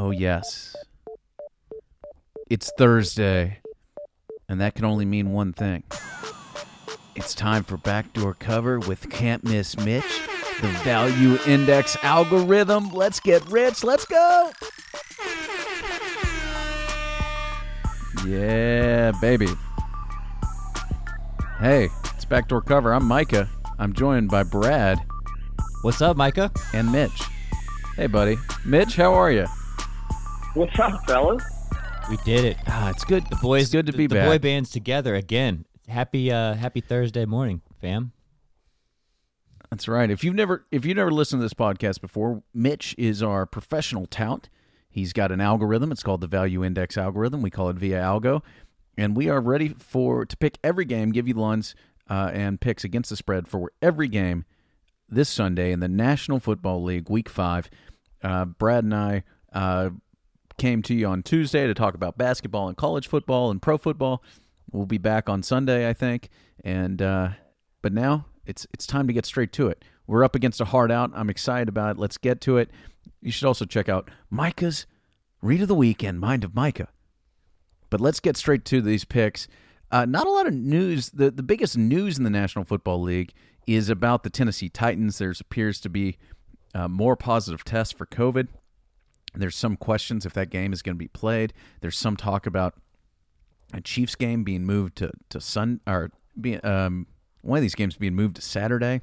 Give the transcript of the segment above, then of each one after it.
Oh, yes. It's Thursday, and that can only mean one thing. It's time for Backdoor Cover with Can't Miss Mitch, the Value Index Algorithm. Let's get rich. Let's go. Yeah, baby. Hey, it's Backdoor Cover. I'm Micah. I'm joined by Brad. What's up, Micah? And Mitch. Hey, buddy. Mitch, how are you? What's up, fellas? We did it. It's good. The boys. It's good to be back. The boy band's together again. Happy Thursday morning, fam. That's right. If you've never listened to this podcast before, Mitch is our professional tout. He's got an algorithm. It's called the Value Index Algorithm. We call it Via Algo, and we are ready to pick every game, give you lines and picks against the spread for every game this Sunday in the National Football League, Week 5. Brad and I came to you on Tuesday to talk about basketball and college football and pro football. We'll be back on Sunday, I think. And but now it's time to get straight to it. We're up against a hard out. I'm excited about it. Let's get to it. You should also check out Micah's Read of the Week and Mind of Micah. But let's get straight to these picks. Not a lot of news. The biggest news in the National Football League is about the Tennessee Titans. There appears to be more positive tests for COVID. There's some questions if that game is going to be played. There's some talk about a Chiefs game being moved to Sunday, or being, one of these games being moved to Saturday.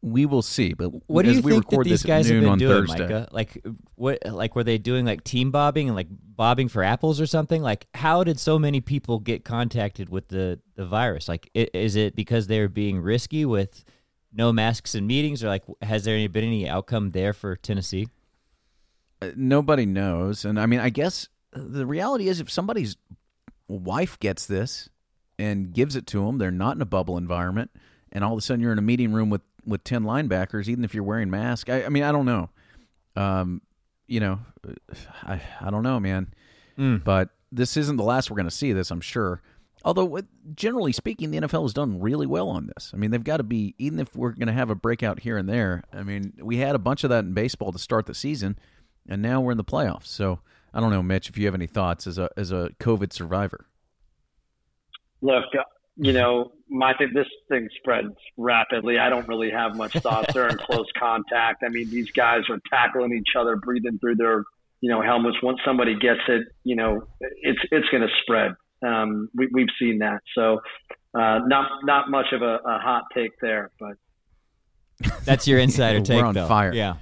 We will see. But what do you think that these guys have been doing, Micah? Like what? Like were they doing like team bobbing and like bobbing for apples or something? Like how did so many people get contacted with the virus? Like is it because they're being risky with no masks in meetings, or like has there been any outcome there for Tennessee? Nobody knows, and I mean, I guess the reality is if somebody's wife gets this and gives it to them, they're not in a bubble environment, and all of a sudden you're in a meeting room with 10 linebackers, even if you're wearing masks. I mean, I don't know. I don't know, man. But this isn't the last we're going to see this, I'm sure. Although, generally speaking, the NFL has done really well on this. I mean, they've got to be, even if we're going to have a breakout here and there, I mean, we had a bunch of that in baseball to start the season, and now we're in the playoffs. So, I don't know, Mitch, if you have any thoughts as a COVID survivor. Look, this thing spreads rapidly. I don't really have much thoughts. They're in close contact. I mean, these guys are tackling each other, breathing through their, helmets. Once somebody gets it, it's going to spread. We've seen that, so not much of a hot take there. But that's your insider take. We're on fire. Yeah.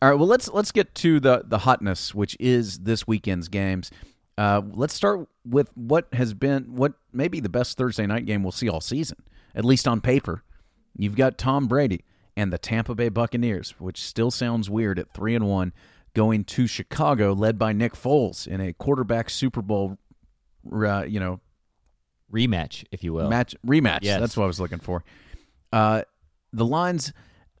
All right. Well, let's get to the hotness, which is this weekend's games. Let's start with what may be the best Thursday night game we'll see all season, at least on paper. You've got Tom Brady and the Tampa Bay Buccaneers, which still sounds weird at 3-1, going to Chicago, led by Nick Foles in a quarterback Super Bowl. Rematch, if you will. Rematch. Yes. That's what I was looking for. The line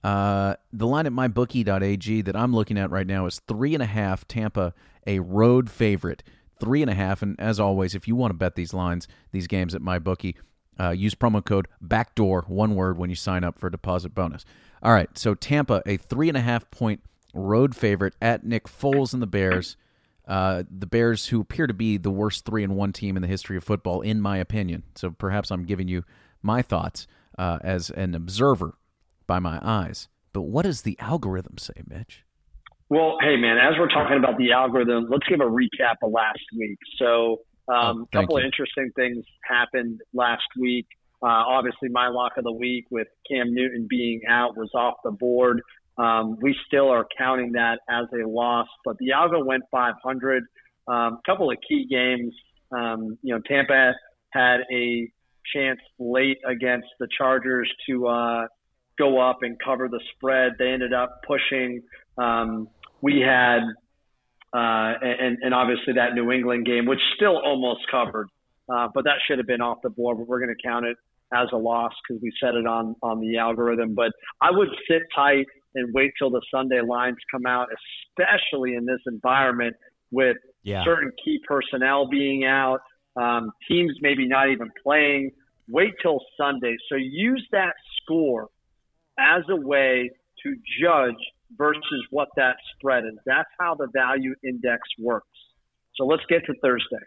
at mybookie.ag that I'm looking at right now is 3.5. Tampa, a road favorite, 3.5. And as always, if you want to bet these lines, these games at mybookie, use promo code Backdoor, one word, when you sign up for a deposit bonus. All right. So Tampa, a 3.5 point road favorite at Nick Foles and the Bears. The Bears, who appear to be the worst 3-1 team in the history of football, in my opinion. So perhaps I'm giving you my thoughts as an observer by my eyes. But what does the algorithm say, Mitch? Well, hey, man, as we're talking about the algorithm, let's give a recap of last week. So a couple of interesting things happened last week. Obviously, my lock of the week with Cam Newton being out was off the board. We still are counting that as a loss, but the algo went 500. Couple of key games. Tampa had a chance late against the Chargers to go up and cover the spread. They ended up pushing. We had and obviously that New England game, which still almost covered, but that should have been off the board. But we're going to count it as a loss because we set it on the algorithm. But I would sit tight and wait till the Sunday lines come out, especially in this environment with certain key personnel being out, teams maybe not even playing. Wait till Sunday. So use that score as a way to judge versus what that spread is. That's how the value index works. So let's get to Thursday.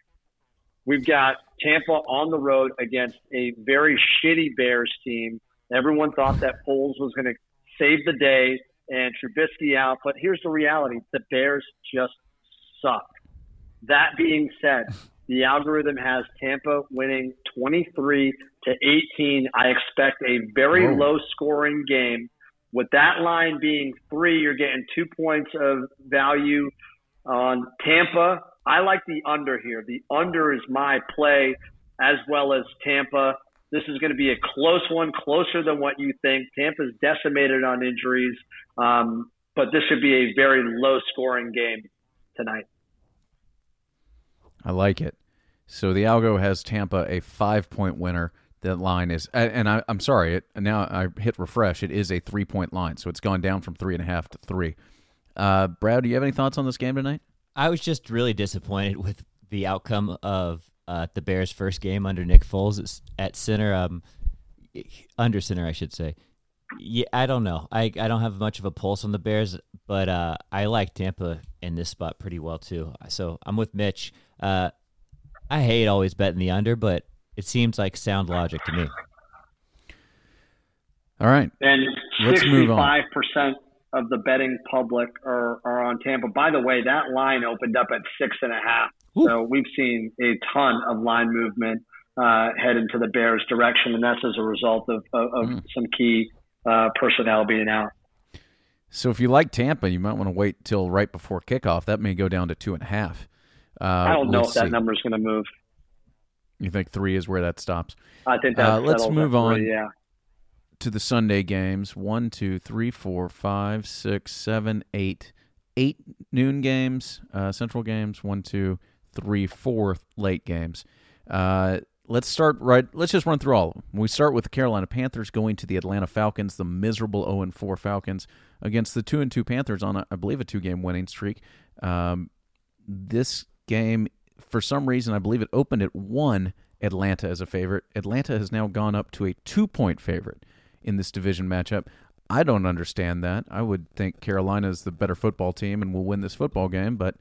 We've got Tampa on the road against a very shitty Bears team. Everyone thought that Foles was going to save the day and Trubisky out, but here's the reality. The Bears just suck. That being said, the algorithm has Tampa winning 23-18. I expect a very low-scoring game. With that line being 3, you're getting 2 points of value on Tampa. I like the under here. The under is my play, as well as Tampa. This is going to be a close one, closer than what you think. Tampa's decimated on injuries, but this should be a very low-scoring game tonight. I like it. So the algo has Tampa a 5-point winner. That line is, and I'm sorry, now I hit refresh. It is a 3-point line, so it's gone down from 3.5 to 3. Brad, do you have any thoughts on this game tonight? I was just really disappointed with the outcome of the Bears' first game under Nick Foles at center, under center, I should say. Yeah, I don't know. I don't have much of a pulse on the Bears, but I like Tampa in this spot pretty well too. So I'm with Mitch. I hate always betting the under, but it seems like sound logic to me. All right. And let's move on. 65% of the betting public are on Tampa. By the way, that line opened up at 6.5. Ooh. So we've seen a ton of line movement head into the Bears' direction, and that's as a result of some key personnel being out. So if you like Tampa, you might want to wait till right before kickoff. That may go down to 2.5. I don't know if that number is going to move. You think 3 is where that stops? I think that let's move on to the Sunday games. 1, 2, 3, 4, 5, 6, 7, 8. 8 noon games, central games. 1, 2, 3, 4 late games. Let's start right. Let's just run through all of them. We start with the Carolina Panthers going to the Atlanta Falcons, the miserable 0-4 Falcons against the 2-2 Panthers on, I believe, a 2-game winning streak. This game. For some reason, I believe it opened at 1, Atlanta as a favorite. Atlanta has now gone up to a 2-point favorite in this division matchup. I don't understand that. I would think Carolina is the better football team and will win this football game. But,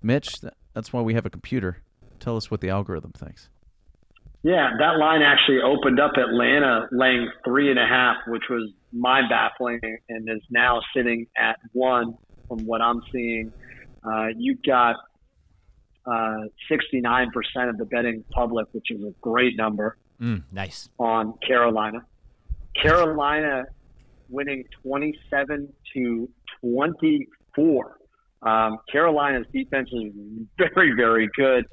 Mitch, that's why we have a computer. Tell us what the algorithm thinks. Yeah, that line actually opened up Atlanta laying 3.5, which was mind-baffling and is now sitting at 1 from what I'm seeing. You've got 69% of the betting public, which is a great number. Nice. On Carolina. Carolina winning 27-24. Carolina's defense is very, very good.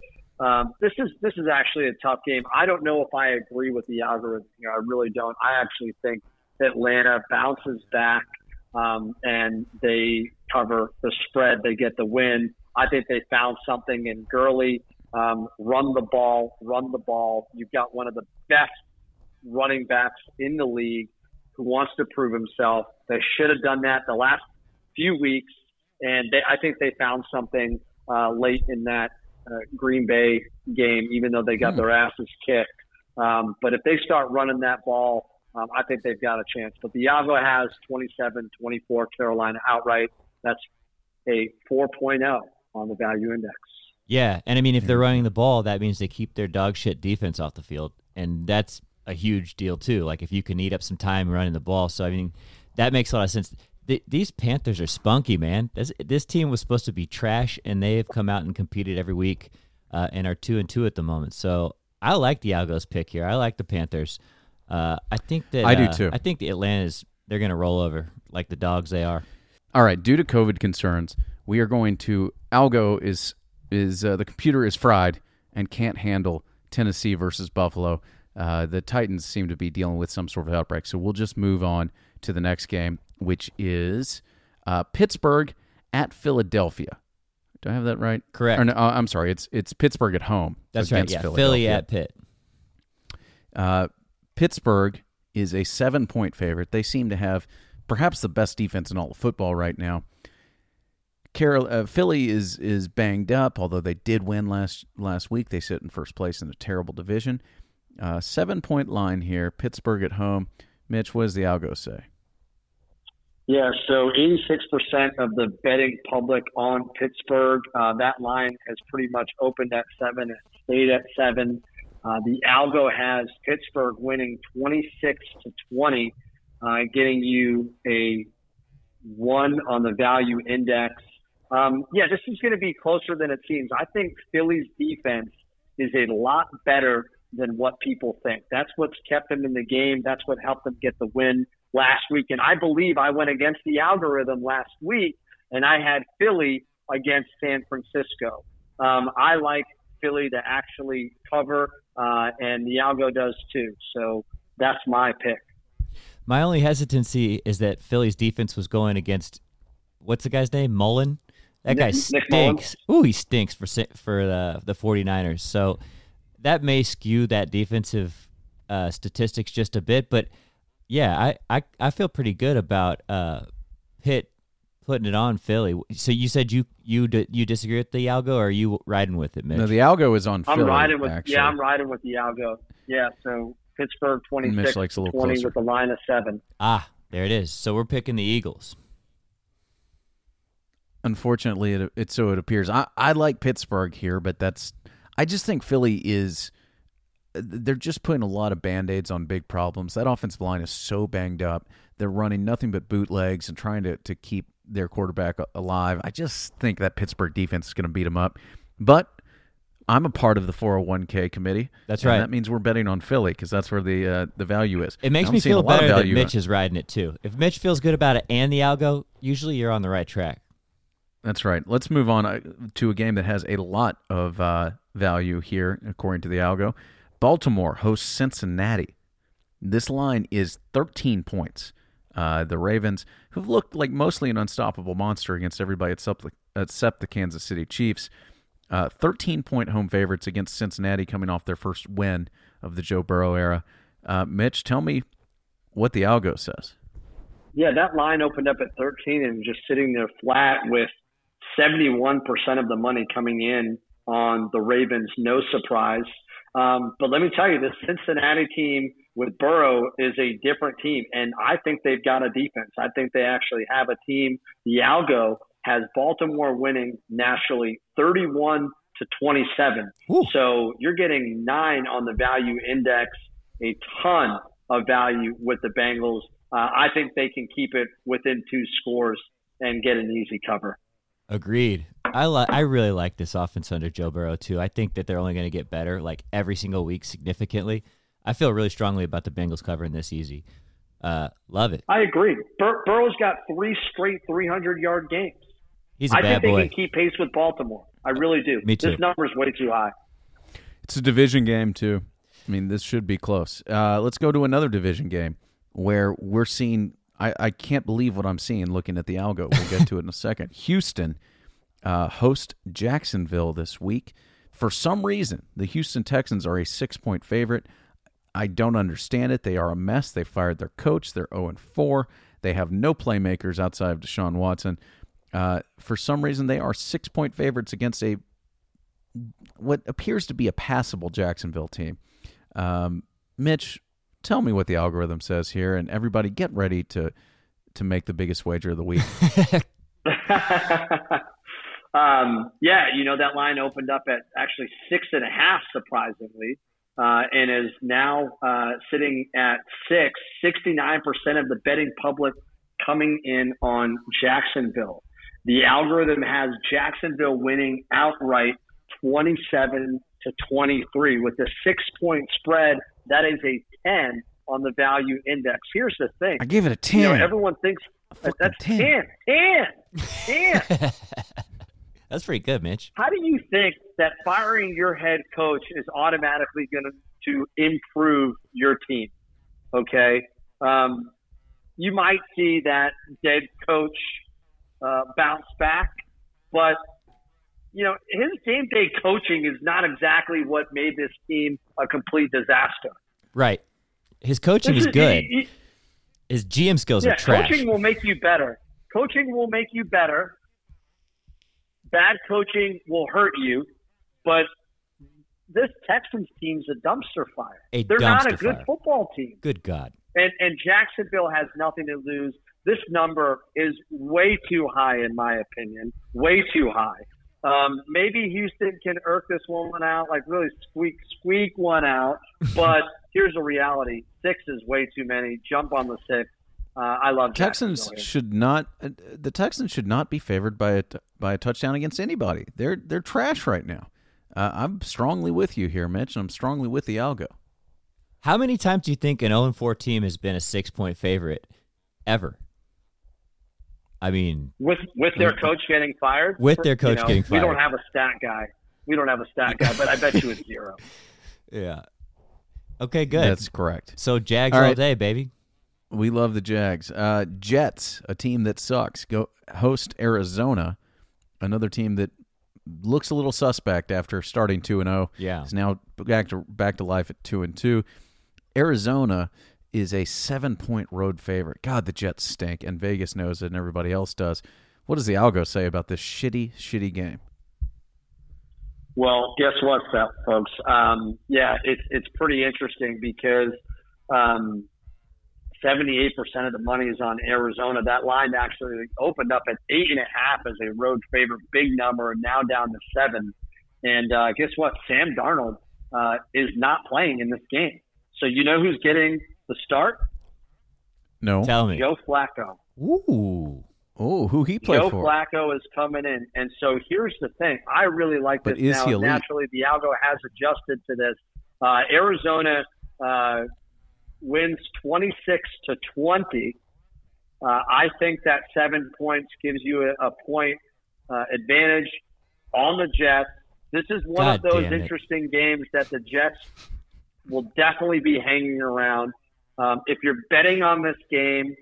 This is actually a tough game. I don't know if I agree with the algorithm here. I really don't. I actually think Atlanta bounces back and they cover the spread. They get the win. I think they found something in Gurley. Run the ball. You've got one of the best running backs in the league who wants to prove himself. They should have done that the last few weeks, and I think they found something late in that Green Bay game, even though they got their asses kicked. But if they start running that ball, I think they've got a chance. But the Yago has 27-24 Carolina outright. That's a 4.0. on the value index. Yeah, and I mean, if they're running the ball, that means they keep their dog shit defense off the field, and that's a huge deal too. Like, if you can eat up some time running the ball. So I mean, that makes a lot of sense. These Panthers are spunky, man. This team was supposed to be trash, and they have come out and competed every week and are 2-2 at the moment. So I like the Algo's pick here. I like the Panthers. I think that I do too. I think the Atlanta's, they're going to roll over like the dogs they are. All right, due to COVID concerns, we are going to Algo is the computer is fried and can't handle Tennessee versus Buffalo. The Titans seem to be dealing with some sort of outbreak, so we'll just move on to the next game, which is Pittsburgh at Philadelphia. Do I have that right? Correct. Or no, I'm sorry. It's Pittsburgh at home. That's right. Yeah, Philly at Pitt. Pittsburgh is a 7-point favorite. They seem to have perhaps the best defense in all of football right now. Philly is banged up, although they did win last week. They sit in first place in a terrible division. 7-point line here, Pittsburgh at home. Mitch, what does the algo say? Yeah, so 86% of the betting public on Pittsburgh. That line has pretty much opened at 7 and stayed at 7. The algo has Pittsburgh winning 26-20, getting you a 1 on the value index. Yeah, this is going to be closer than it seems. I think Philly's defense is a lot better than what people think. That's what's kept them in the game. That's what helped them get the win last week. And I believe I went against the algorithm last week, and I had Philly against San Francisco. I like Philly to actually cover, and the algo does too. So that's my pick. My only hesitancy is that Philly's defense was going against, what's the guy's name? Mullen? That guy stinks. Ooh, he stinks for the 49ers. So that may skew that defensive statistics just a bit, but yeah, I feel pretty good about Pitt putting it on Philly. So you said you disagree with the algo, or are you riding with it, Mitch? No, the algo is on Philly. I'm riding with the algo. Yeah, so Pittsburgh 26-20 with a line of 7. Ah, there it is. So we're picking the Eagles. Unfortunately, it so it appears. I like Pittsburgh here, but I just think Philly is. They're just putting a lot of Band-Aids on big problems. That offensive line is so banged up. They're running nothing but bootlegs and trying to keep their quarterback alive. I just think that Pittsburgh defense is going to beat them up. But I'm a part of the 401k committee. That's right. That means we're betting on Philly because that's where the value is. It makes me feel better that Mitch is riding it too. If Mitch feels good about it and the algo, usually you're on the right track. That's right. Let's move on to a game that has a lot of value here, according to the algo. Baltimore hosts Cincinnati. This line is 13 points. The Ravens, who've looked like mostly an unstoppable monster against everybody except the Kansas City Chiefs, 13-point home favorites against Cincinnati coming off their first win of the Joe Burrow era. Mitch, tell me what the algo says. Yeah, that line opened up at 13 and just sitting there flat with 71% of the money coming in on the Ravens. No surprise. But let me tell you, this Cincinnati team with Burrow is a different team, and I think they've got a defense. I think they actually have a team. The algo has Baltimore winning nationally 31-27. Ooh. So you're getting 9 on the value index, a ton of value with the Bengals. I think they can keep it within 2 scores and get an easy cover. Agreed. I really like this offense under Joe Burrow, too. I think that they're only going to get better, like, every single week significantly. I feel really strongly about the Bengals covering this easy. Love it. I agree. Burrow's got 3 straight 300-yard games. He's a bad boy. I think they can keep pace with Baltimore. I really do. Me too. This number's way too high. It's a division game, too. I mean, this should be close. Let's go to another division game where we're seeing – I can't believe what I'm seeing looking at the algo. We'll get to it in a second. Houston host Jacksonville this week. For some reason, the Houston Texans are a 6-point favorite. I don't understand it. They are a mess. They fired their coach. They're 0-4. They have no playmakers outside of Deshaun Watson. For some reason, they are 6-point favorites against what appears to be a passable Jacksonville team. Mitch, tell me what the algorithm says here, and everybody get ready to make the biggest wager of the week. Yeah, you know, that line opened up at actually 6.5, surprisingly, and is now sitting at 6, 69% of the betting public coming in on Jacksonville. The algorithm has Jacksonville winning outright 27-23 with a 6-point spread. That is a 10 on the value index. Here's the thing. I gave it a 10. You know, everyone thinks that's 10. 10. That's pretty good, Mitch. How do you think that firing your head coach is automatically going to improve your team? Okay. You might see that dead coach bounce back, but you know, his game-day coaching is not exactly what made this team a complete disaster. Right. His coaching is good. His GM skills are trash. Coaching will make you better. Bad coaching will hurt you, but this Texans team's a dumpster fire. They're not a good football team. Good God. And Jacksonville has nothing to lose. this number is way too high, in my opinion, way too high. Maybe Houston can irk this one out, like really squeak one out. But here's the reality. 6 is way too many. Jump on the 6. I love Texans should not. The Texans should not be favored by a touchdown against anybody. They're trash right now. I'm strongly with you here, Mitch, and I'm strongly with the algo. How many times do you think an 0-4 team has been a 6-point favorite ever? I mean, with their coach getting fired. Getting fired, we don't have a stat guy. But I bet you it's 0. Yeah. Okay. Good. That's correct. So Jags all day, baby. We love the Jags. Jets, a team that sucks, go host Arizona, another team that looks a little suspect after starting 2-0. Yeah, is now back to life at 2-2. Arizona is a 7-point road favorite. God, the Jets stink, and Vegas knows it, and everybody else does. What does the algo say about this shitty game? Well, guess what, folks? It's pretty interesting because 78% of the money is on Arizona. That line actually opened up at 8.5 as a road favorite, big number, and now down to 7. And guess what? Sam Darnold is not playing in this game. So you know who's getting the start? No. Tell me. Joe Flacco. Ooh. Oh, who he played for? Joe Flacco is coming in. And so here's the thing. I really like this now. Naturally, the algo has adjusted to this. Arizona wins 26-20. I think that 7 points gives you a point advantage on the Jets. This is one of those interesting games that the Jets will definitely be hanging around. If you're betting on this game,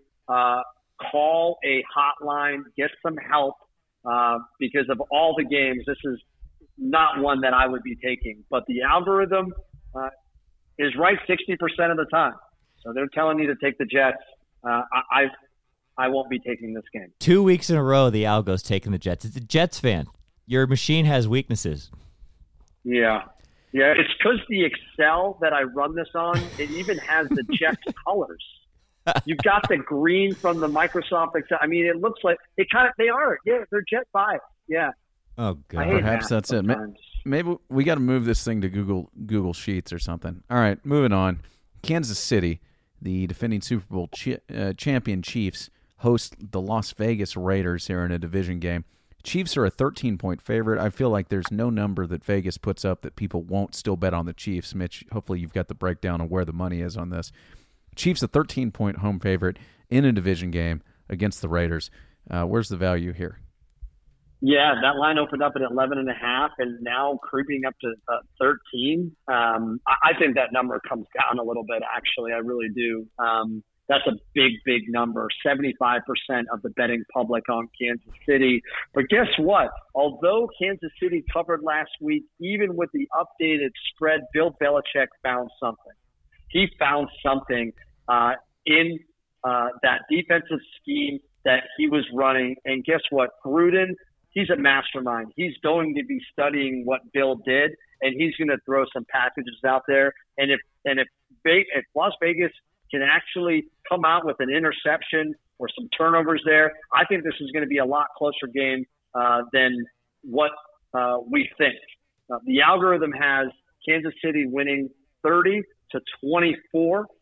call a hotline, get some help, because of all the games, this is not one that I would be taking. But the algorithm is right 60% of the time. So they're telling you to take the Jets. I won't be taking this game. 2 weeks in a row, the algo's taking the Jets. It's a Jets fan. Your machine has weaknesses. Yeah. It's because the Excel that I run this on, it even has the Jets colors. You've got the green from the Microsoft Excel. I mean, it looks like they are. Yeah, they're Jet 5. Yeah. Oh God. Perhaps that's it. Maybe we got to move this thing to Google Sheets or something. All right, moving on. Kansas City, the defending Super Bowl champion Chiefs, host the Las Vegas Raiders here in a division game. Chiefs are a 13-point favorite. I feel like there's no number that Vegas puts up that people won't still bet on the Chiefs. Mitch, hopefully you've got the breakdown of where the money is on this. Chiefs a 13-point home favorite in a division game against the Raiders. Where's the value here? Yeah, that line opened up at 11.5 and now creeping up to 13. I think that number comes down a little bit, actually. I really do. That's a big number, 75% of the betting public on Kansas City. But guess what? Although Kansas City covered last week, even with the updated spread, Bill Belichick found something. He found something in that defensive scheme that he was running. And guess what? Gruden, he's a mastermind. He's going to be studying what Bill did, and he's going to throw some packages out there. And if Las Vegas can actually come out with an interception or some turnovers there, I think this is going to be a lot closer game than what we think. The algorithm has Kansas City winning 30-24.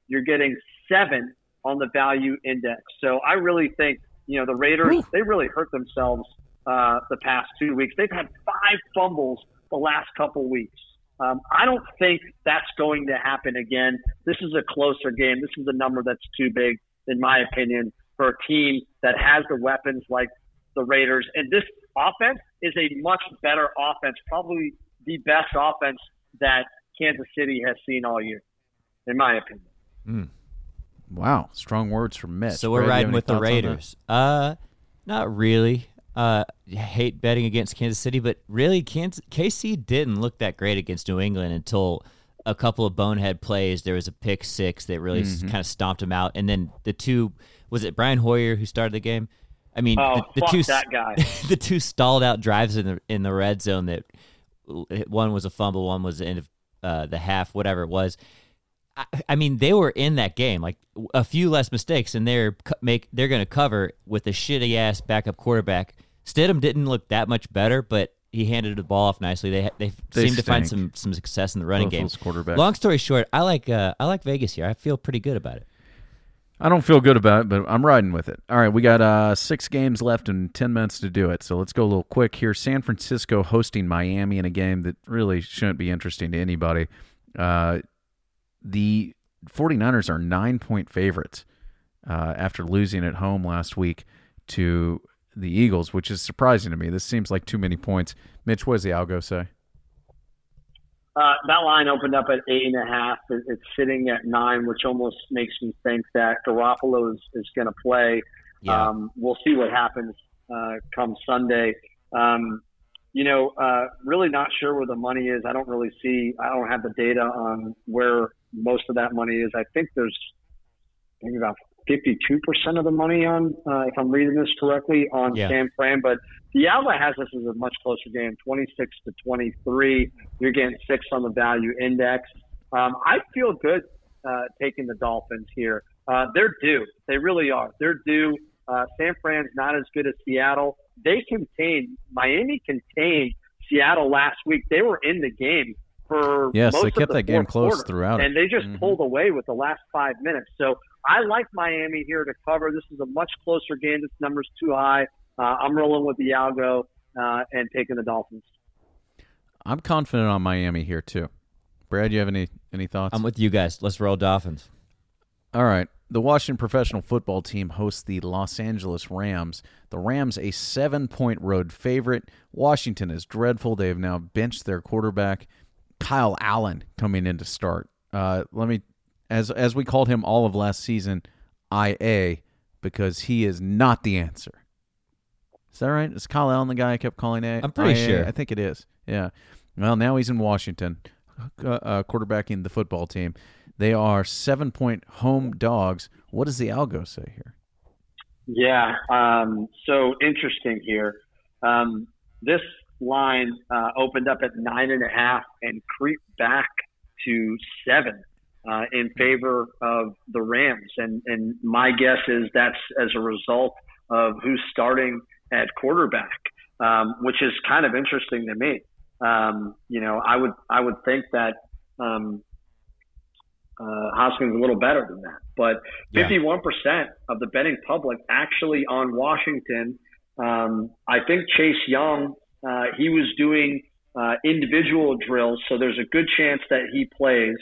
You're getting 7 on the value index. So I really think, the Raiders, they really hurt themselves the past 2 weeks. They've had 5 fumbles the last couple weeks. I don't think that's going to happen again. This is a closer game. This is a number that's too big, in my opinion, for a team that has the weapons like the Raiders. And this offense is a much better offense, probably the best offense that Kansas City has seen all year, in my opinion. Wow. Strong words from Mitch. So we're riding with the Raiders. Not really. Hate betting against Kansas City, but really KC didn't look that great against New England until a couple of bonehead plays. There was a pick six that really kind of stomped him out. And then the two, was it Brian Hoyer who started the game? I mean, the two stalled out drives in the red zone, that one was a fumble, one was the end of the half, whatever it was. I mean, they were in that game. Like, a few less mistakes, and they're going to cover with a shitty-ass backup quarterback. Stidham didn't look that much better, but he handed the ball off nicely. They seemed to find some success in the running game. Long story short, I like Vegas here. I feel pretty good about it. I don't feel good about it, but I'm riding with it. All right, we got 6 games left and 10 minutes to do it, so let's go a little quick here. San Francisco hosting Miami in a game that really shouldn't be interesting to anybody. The 49ers are 9-point favorites after losing at home last week to the Eagles, which is surprising to me. This seems like too many points. Mitch, what does the algo say? That line opened up at 8.5. It's sitting at 9, which almost makes me think that Garoppolo is going to play. Yeah. We'll see what happens come Sunday. Really not sure where the money is. I don't have the data on where most of that money is. I think there's maybe about 52% of the money on, if I'm reading this correctly, on San Fran. But the outlet has this as a much closer game, 26-23. You're getting 6 on the value index. I feel good taking the Dolphins here. They're due. They really are. They're due. San Fran's not as good as Seattle. Miami contained Seattle last week. They were in the game for most they kept that game close throughout. And they just pulled away with the last 5 minutes. So I like Miami here to cover. This is a much closer game. This number's too high. I'm rolling with the algo and taking the Dolphins. I'm confident on Miami here too. Brad, you have any thoughts? I'm with you guys. Let's roll Dolphins. All right. The Washington professional football team hosts the Los Angeles Rams. The Rams, a 7-point road favorite. Washington is dreadful. They have now benched their quarterback, Kyle Allen, coming in to start. As we called him all of last season, IA, because he is not the answer. Is that right? Is Kyle Allen the guy I kept calling A? I'm pretty sure. I think it is. Yeah. Well, now he's in Washington, quarterbacking the football team. They are 7-point home dogs. What does the algo say here? Yeah, so interesting here. This line opened up at 9.5 and creeped back to 7 in favor of the Rams. And my guess is that's as a result of who's starting at quarterback, which is kind of interesting to me. I would think that Hoskins a little better than that, but 51% of the betting public actually on Washington. I think Chase Young, he was doing individual drills, so there's a good chance that he plays.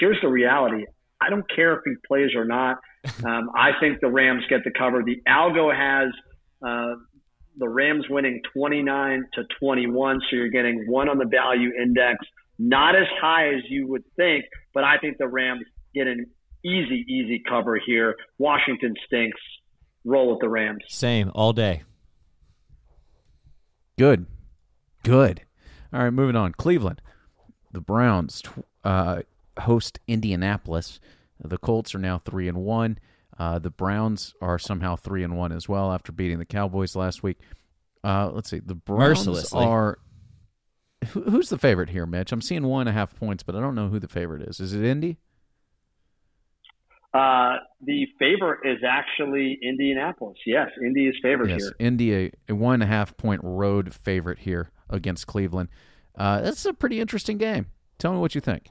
Here's the reality: I don't care if he plays or not. I think the Rams get the cover. The algo has the Rams winning 29-21, so you're getting 1 on the value index. Not as high as you would think, but I think the Rams get an easy cover here. Washington stinks. Roll with the Rams. Same all day. Good. All right, moving on. Cleveland. The Browns host Indianapolis. The Colts are now 3-1. The Browns are somehow 3-1 as well after beating the Cowboys last week. Let's see. The Browns are... Who's the favorite here, Mitch? I'm seeing 1.5 points, but I don't know who the favorite is. Is it Indy? The favorite is actually Indianapolis. Yes, Indy is favored here. Indy, a 1.5-point road favorite here against Cleveland. That's a pretty interesting game. Tell me what you think.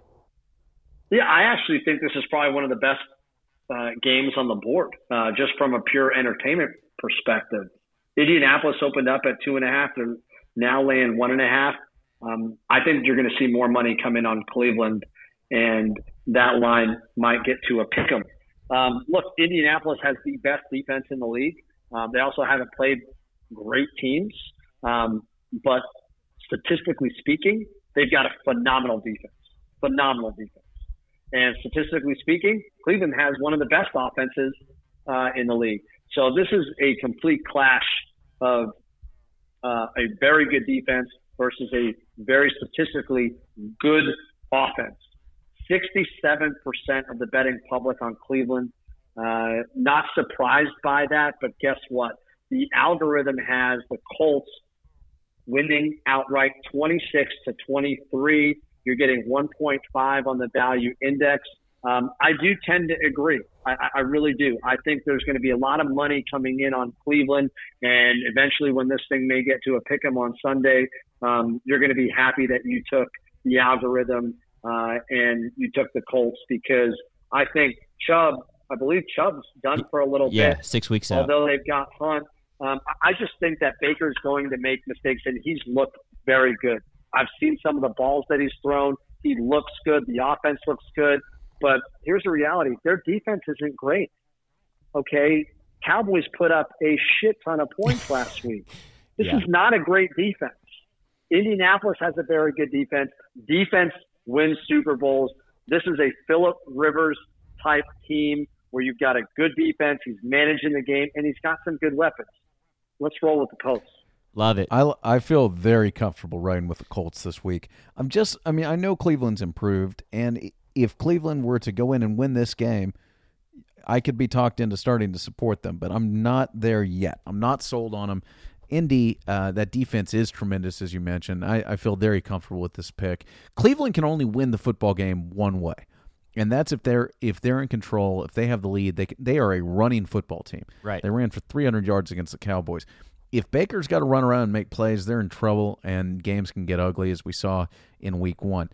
Yeah, I actually think this is probably one of the best games on the board, just from a pure entertainment perspective. Indianapolis opened up at 2.5. They're now laying 1.5. I think you're going to see more money come in on Cleveland, and that line might get to a pick'em. Look, Indianapolis has the best defense in the league. They also haven't played great teams, but statistically speaking, they've got a phenomenal defense. And statistically speaking, Cleveland has one of the best offenses in the league. So this is a complete clash of a very good defense versus a very statistically good offense. 67% of the betting public on Cleveland. Not surprised by that, but guess what? The algorithm has the Colts winning outright 26-23. You're getting 1.5 on the value index. I do tend to agree. I really do. I think there's going to be a lot of money coming in on Cleveland. And eventually when this thing may get to a pick 'em on Sunday, you're going to be happy that you took the algorithm, and you took the Colts, because I think Chubb's done for a little bit. Yeah, 6 weeks out. Although they've got Hunt. I just think that Baker's going to make mistakes, and he's looked very good. I've seen some of the balls that he's thrown. He looks good. The offense looks good. But here's the reality. Their defense isn't great, okay? Cowboys put up a shit ton of points last week. This is not a great defense. Indianapolis has a very good defense. Defense wins Super Bowls. This is a Philip Rivers-type team where you've got a good defense. He's managing the game, and he's got some good weapons. Let's roll with the Colts. Love it. I feel very comfortable riding with the Colts this week. I know Cleveland's improved, and if Cleveland were to go in and win this game, I could be talked into starting to support them, but I'm not there yet. I'm not sold on them. Indy, that defense is tremendous, as you mentioned. I feel very comfortable with this pick. Cleveland can only win the football game one way, and that's if they're in control, if they have the lead. They are a running football team. Right. They ran for 300 yards against the Cowboys. If Baker's got to run around and make plays, they're in trouble, and games can get ugly, as we saw in Week 1.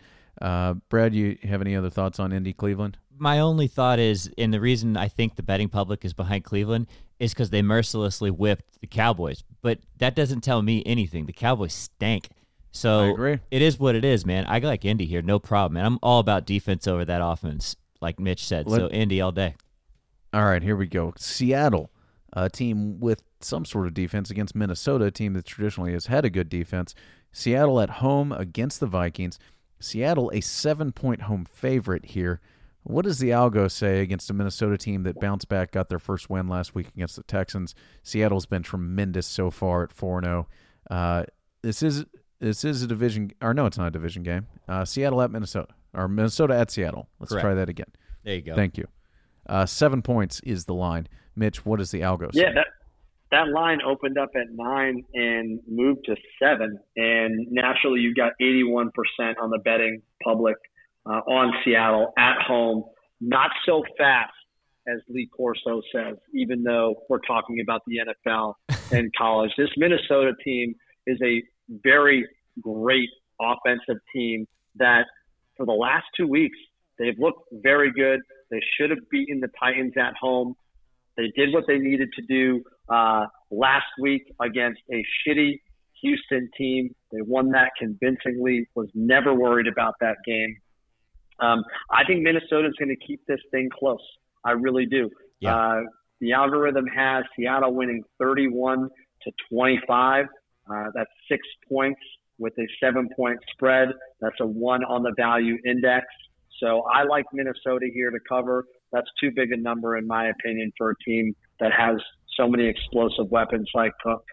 Brad, you have any other thoughts on Indy, Cleveland? My only thought is, and the reason I think the betting public is behind Cleveland is because they mercilessly whipped the Cowboys. But that doesn't tell me anything. The Cowboys stank. So I agree. It is what it is, man. I like Indy here, no problem. And I'm all about defense over that offense, like Mitch said. So Indy all day. All right, here we go. Seattle, a team with some sort of defense against Minnesota, a team that traditionally has had a good defense. Seattle at home against the Vikings. Seattle, a 7-point home favorite here. What does the algo say against a Minnesota team that bounced back, got their first win last week against the Texans? Seattle's been tremendous so far at 4-0. This is a division, or no, it's not a division game. Seattle at Minnesota, or Minnesota at Seattle. Let's Correct. Try that again. There you go. Thank you. 7 points is the line. Mitch, what does the algo say? Yeah, that line opened up at 9 and moved to 7, and naturally you got 81% on the betting public on Seattle at home. Not so fast, as Lee Corso says, even though we're talking about the NFL and college. This Minnesota team is a very great offensive team that for the last 2 weeks, they've looked very good. They should have beaten the Titans at home. They did what they needed to do last week against a shitty Houston team. They won that convincingly, was never worried about that game. I think Minnesota's going to keep this thing close. I really do. Yeah. The algorithm has Seattle winning 31-25. That's 6 points with a 7-point spread. That's a 1 on the value index. So I like Minnesota here to cover. That's too big a number, in my opinion, for a team that has so many explosive weapons like Cook.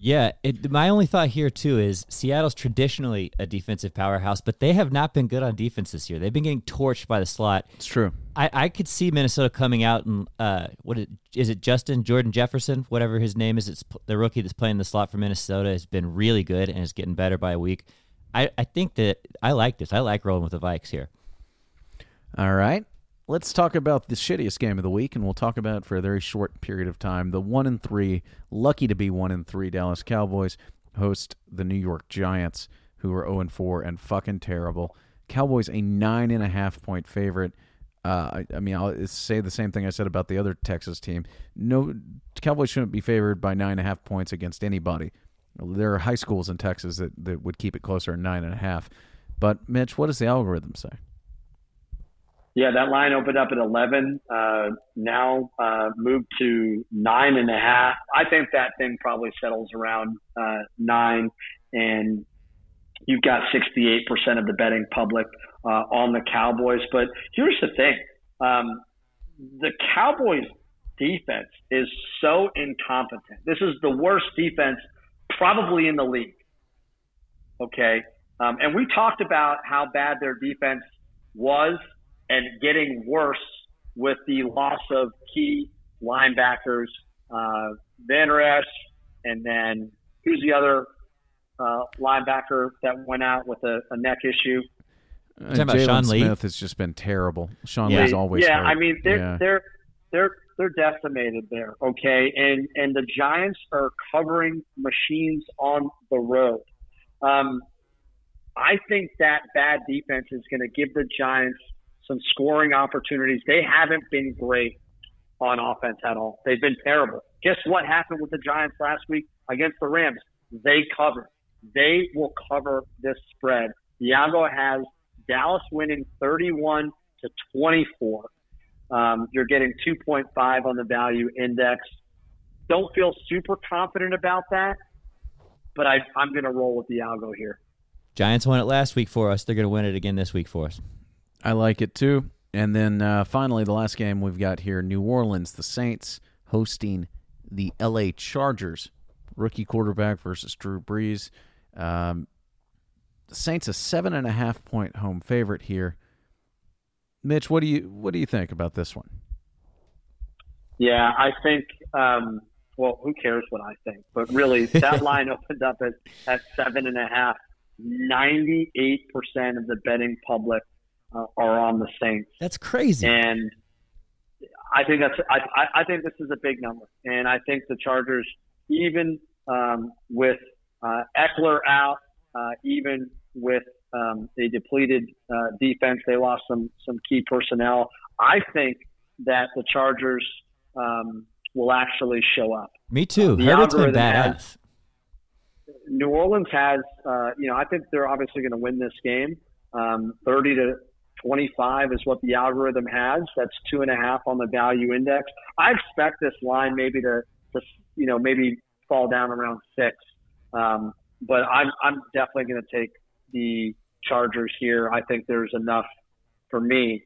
Yeah, my only thought here, too, is Seattle's traditionally a defensive powerhouse, but they have not been good on defense this year. They've been getting torched by the slot. It's true. I could see Minnesota coming out and Jordan Jefferson, whatever his name is. It's the rookie that's playing the slot for Minnesota has been really good and is getting better by week. I think that I like this. I like rolling with the Vikes here. All right. Let's talk about the shittiest game of the week, and we'll talk about it for a very short period of time. The 1-3, lucky to be 1-3, Dallas Cowboys host the New York Giants, who are 0-4 and fucking terrible. Cowboys a 9.5-point favorite. I'll say the same thing I said about the other Texas team. No, Cowboys shouldn't be favored by 9.5 points against anybody. There are high schools in Texas that would keep it closer to 9.5. But Mitch, what does the algorithm say? Yeah, that line opened up at 11, now moved to 9.5. I think that thing probably settles around 9, and you've got 68% of the betting public on the Cowboys. But here's the thing. The Cowboys' defense is so incompetent. This is the worst defense probably in the league, okay? And we talked about how bad their defense was, and getting worse with the loss of key linebackers, Van Resch, and then who's the other linebacker that went out with a neck issue? Jalen Smith has just been terrible. Sean Lee's always hurt. I mean, they're decimated there, okay? And the Giants are covering machines on the road. I think that bad defense is going to give the Giants some scoring opportunities. They haven't been great on offense at all. They've been terrible. Guess what happened with the Giants last week against the Rams? They covered. They will cover this spread. Iago has Dallas winning 31-24. You're getting 2.5 on the value index. Don't feel super confident about that, but I'm going to roll with the algo here. Giants won it last week for us. They're going to win it again this week for us. I like it too. And then finally, the last game we've got here, New Orleans, the Saints hosting the L.A. Chargers. Rookie quarterback versus Drew Brees. The Saints a 7.5 point home favorite here. Mitch, what do you think about this one? Yeah, I think who cares what I think? But really, that line opened up at 7.5. 98% of the betting public are on the Saints. That's crazy. And I think I think this is a big number. And I think the Chargers, even with Eckler out, even with a depleted defense, they lost some key personnel. I think that the Chargers will actually show up. Me too. Herbert's been badass. New Orleans has, I think they're obviously going to win this game. 30-25 is what the algorithm has. That's 2.5 on the value index. I expect this line maybe to fall down around 6. But I'm definitely going to take the Chargers here. I think there's enough for me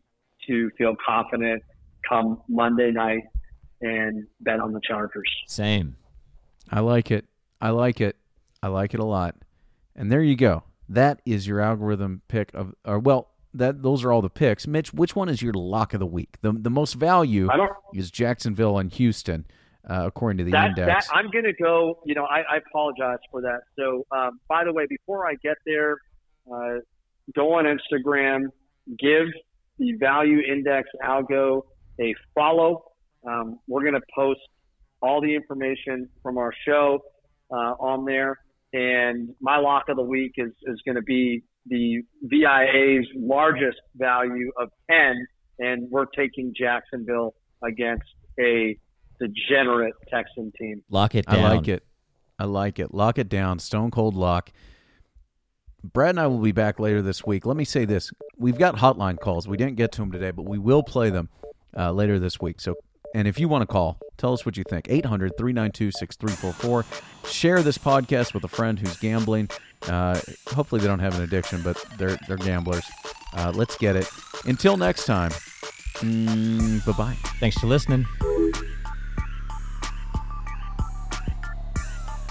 to feel confident come Monday night and bet on the Chargers. Same. I like it. I like it a lot. And there you go. That is your algorithm pick of those are all the picks. Mitch, which one is your lock of the week? The most value is Jacksonville and Houston, according to the index. I'm going to go, I apologize for that. So, by the way, before I get there, go on Instagram, give the value index algo a follow. We're going to post all the information from our show on there. And my lock of the week is going to be the VIA's largest value of 10, and we're taking Jacksonville against a degenerate Texan team. Lock it down. I like it. Lock it down. Stone cold lock. Brad and I will be back later this week. Let me say this. We've got hotline calls. We didn't get to them today, but we will play them later this week. And if you want to call, tell us what you think. 800-392-6344. Share this podcast with a friend who's gambling. Hopefully they don't have an addiction, but they're gamblers. Let's get it. Until next time, bye-bye. Thanks for listening.